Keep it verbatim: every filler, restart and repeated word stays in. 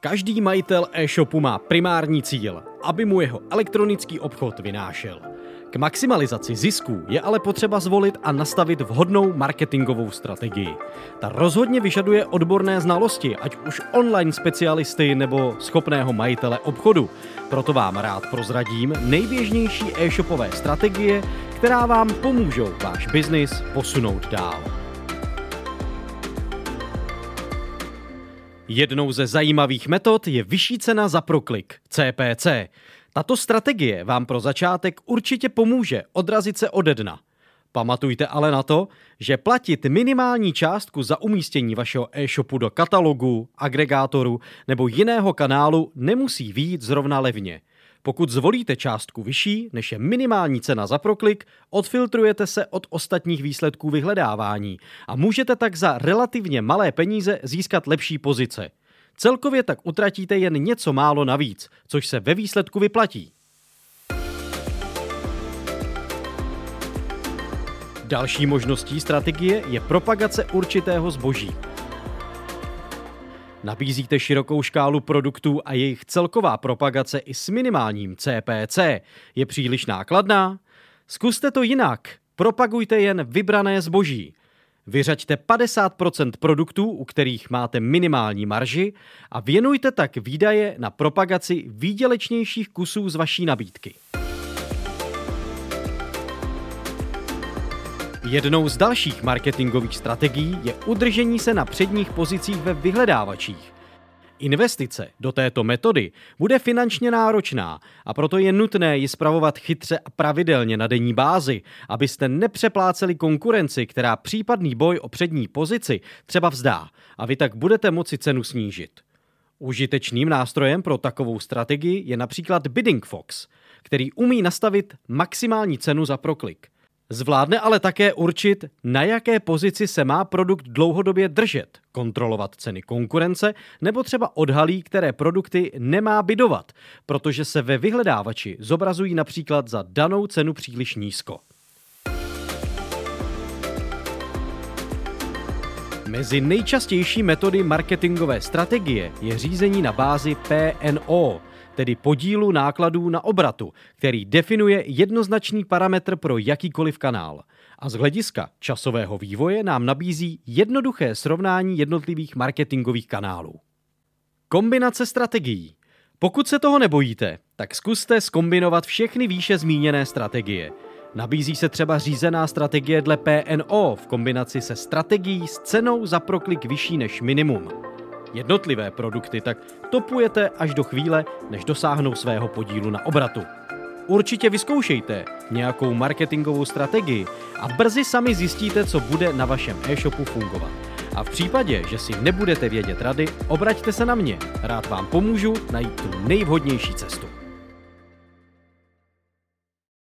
Každý majitel e-shopu má primární cíl, aby mu jeho elektronický obchod vynášel. K maximalizaci zisků je ale potřeba zvolit a nastavit vhodnou marketingovou strategii. Ta rozhodně vyžaduje odborné znalosti, ať už online specialisty nebo schopného majitele obchodu. Proto vám rád prozradím nejběžnější e-shopové strategie, která vám pomůžou váš biznis posunout dál. Jednou ze zajímavých metod je vyšší cena za proklik, C P C. Tato strategie vám pro začátek určitě pomůže odrazit se ode dna. Pamatujte ale na to, že platit minimální částku za umístění vašeho e-shopu do katalogu, agregátoru nebo jiného kanálu nemusí vyjít zrovna levně. Pokud zvolíte částku vyšší, než je minimální cena za proklik, odfiltrujete se od ostatních výsledků vyhledávání a můžete tak za relativně malé peníze získat lepší pozice. Celkově tak utratíte jen něco málo navíc, což se ve výsledku vyplatí. Další možností strategie je propagace určitého zboží. Nabízíte širokou škálu produktů a jejich celková propagace i s minimálním C P C je příliš nákladná? Zkuste to jinak. Propagujte jen vybrané zboží. Vyřaďte padesát procent produktů, u kterých máte minimální marži, a věnujte tak výdaje na propagaci výdělečnějších kusů z vaší nabídky. Jednou z dalších marketingových strategií je udržení se na předních pozicích ve vyhledávačích. Investice do této metody bude finančně náročná, a proto je nutné ji spravovat chytře a pravidelně na denní bázi, abyste nepřepláceli konkurenci, která případný boj o přední pozici třeba vzdá, a vy tak budete moci cenu snížit. Užitečným nástrojem pro takovou strategii je například Bidding Fox, který umí nastavit maximální cenu za proklik. Zvládne ale také určit, na jaké pozici se má produkt dlouhodobě držet, kontrolovat ceny konkurence, nebo třeba odhalí, které produkty nemá bidovat, protože se ve vyhledávači zobrazují například za danou cenu příliš nízko. Mezi nejčastější metody marketingové strategie je řízení na bázi P N O, tedy podílu nákladů na obratu, který definuje jednoznačný parametr pro jakýkoliv kanál. A z hlediska časového vývoje nám nabízí jednoduché srovnání jednotlivých marketingových kanálů. Kombinace strategií. Pokud se toho nebojíte, tak zkuste zkombinovat všechny výše zmíněné strategie. Nabízí se třeba řízená strategie dle P N O v kombinaci se strategií s cenou za proklik vyšší než minimum. Jednotlivé produkty tak topujete až do chvíle, než dosáhnou svého podílu na obratu. Určitě vyzkoušejte nějakou marketingovou strategii a brzy sami zjistíte, co bude na vašem e-shopu fungovat. A v případě, že si nebudete vědět rady, obraťte se na mě. Rád vám pomůžu najít tu nejvhodnější cestu.